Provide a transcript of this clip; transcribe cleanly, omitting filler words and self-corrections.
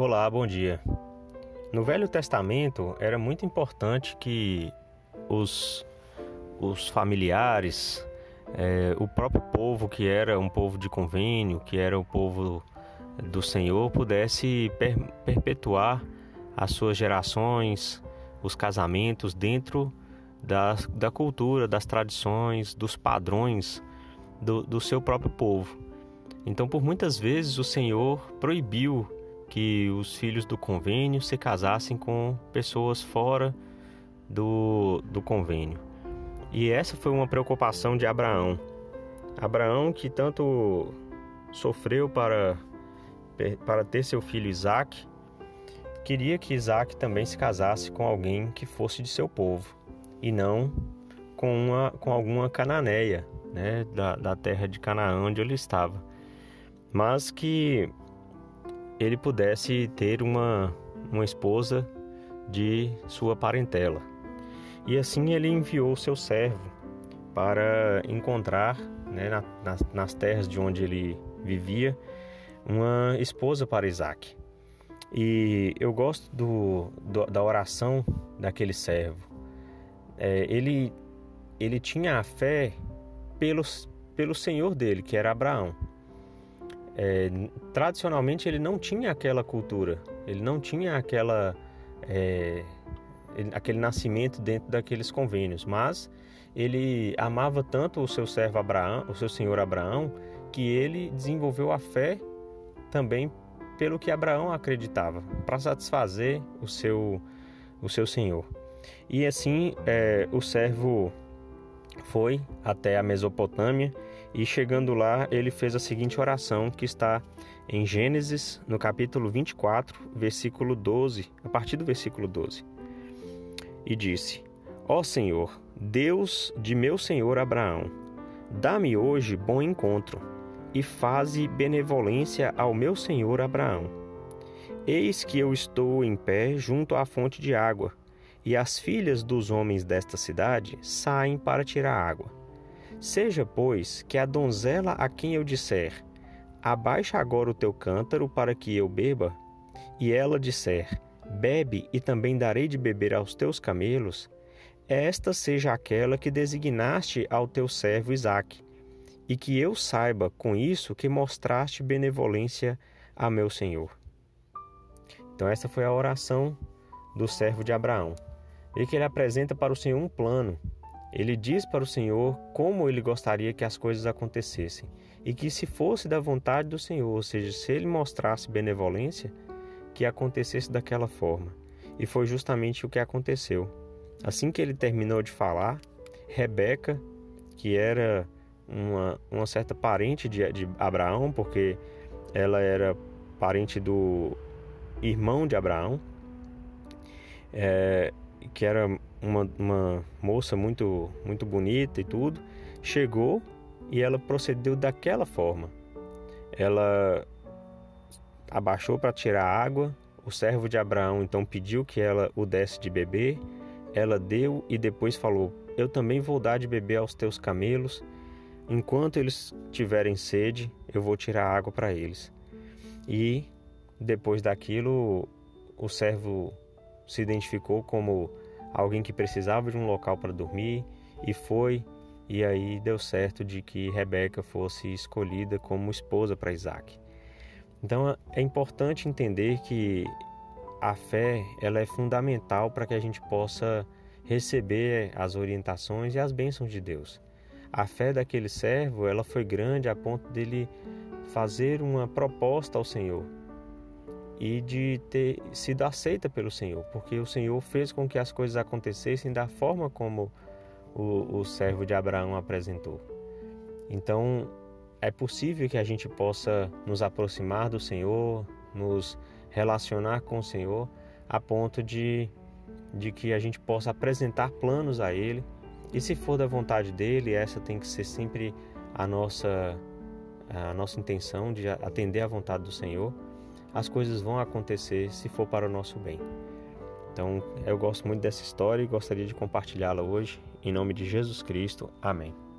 Olá, bom dia. No Velho Testamento era muito importante que os familiares, o próprio povo, que era um povo de convênio, que era o povo do Senhor, pudesse perpetuar as suas gerações, os casamentos dentro da cultura, das tradições, dos padrões do seu próprio povo. Então, por muitas vezes, o Senhor proibiu que os filhos do convênio se casassem com pessoas fora do convênio. E essa foi uma preocupação de Abraão. Abraão, que tanto sofreu para ter seu filho Isaac, queria que Isaac também se casasse com alguém que fosse de seu povo, e não com alguma cananeia, né, da terra de Canaã, onde ele estava, mas que ele pudesse ter uma esposa de sua parentela. E assim ele enviou seu servo para encontrar, né, nas terras de onde ele vivia, uma esposa para Isaac. E eu gosto da oração daquele servo. Ele tinha a fé pelo senhor dele, que era Abraão. Tradicionalmente ele não tinha aquela cultura, ele não tinha aquele nascimento dentro daqueles convênios, mas ele amava tanto o seu servo Abraão, o seu senhor Abraão, que ele desenvolveu a fé também pelo que Abraão acreditava, para satisfazer o seu senhor. E assim o servo foi até a Mesopotâmia, e chegando lá ele fez a seguinte oração, que está em Gênesis, no capítulo 24, versículo 12, a partir do versículo 12. E disse: Ó Senhor, Deus de meu senhor Abraão, dá-me hoje bom encontro, e faze benevolência ao meu senhor Abraão. Eis que eu estou em pé junto à fonte de água, e as filhas dos homens desta cidade saem para tirar água. Seja, pois, que a donzela a quem eu disser: abaixa agora o teu cântaro para que eu beba, e ela disser: bebe, e também darei de beber aos teus camelos, esta seja aquela que designaste ao teu servo Isaque, e que eu saiba com isso que mostraste benevolência a meu senhor. Então, essa foi a oração do servo de Abraão, e que ele apresenta para o Senhor um plano. Ele diz para o Senhor como ele gostaria que as coisas acontecessem, e que, se fosse da vontade do Senhor, ou seja, se ele mostrasse benevolência, que acontecesse daquela forma. E foi justamente o que aconteceu. Assim que ele terminou de falar, Rebeca, que era uma certa parente de Abraão, porque ela era parente do irmão de Abraão, que era uma moça muito, muito bonita e tudo, chegou, e ela procedeu daquela forma. Ela abaixou para tirar água, o servo de Abraão então pediu que ela o desse de beber, ela deu, e depois falou: eu também vou dar de beber aos teus camelos, enquanto eles tiverem sede, eu vou tirar água para eles. E depois daquilo, o servo se identificou como alguém que precisava de um local para dormir, e foi, e aí deu certo de que Rebeca fosse escolhida como esposa para Isaac. Então, é importante entender que a fé, ela é fundamental para que a gente possa receber as orientações e as bênçãos de Deus. A fé daquele servo, ela foi grande a ponto dele fazer uma proposta ao Senhor, e de ter sido aceita pelo Senhor, porque o Senhor fez com que as coisas acontecessem da forma como o servo de Abraão apresentou. Então, é possível que a gente possa nos aproximar do Senhor, nos relacionar com o Senhor, a ponto de que a gente possa apresentar planos a Ele, e se for da vontade dEle, essa tem que ser sempre a nossa intenção de atender à vontade do Senhor. As coisas vão acontecer se for para o nosso bem. Então, eu gosto muito dessa história e gostaria de compartilhá-la hoje. Em nome de Jesus Cristo, amém.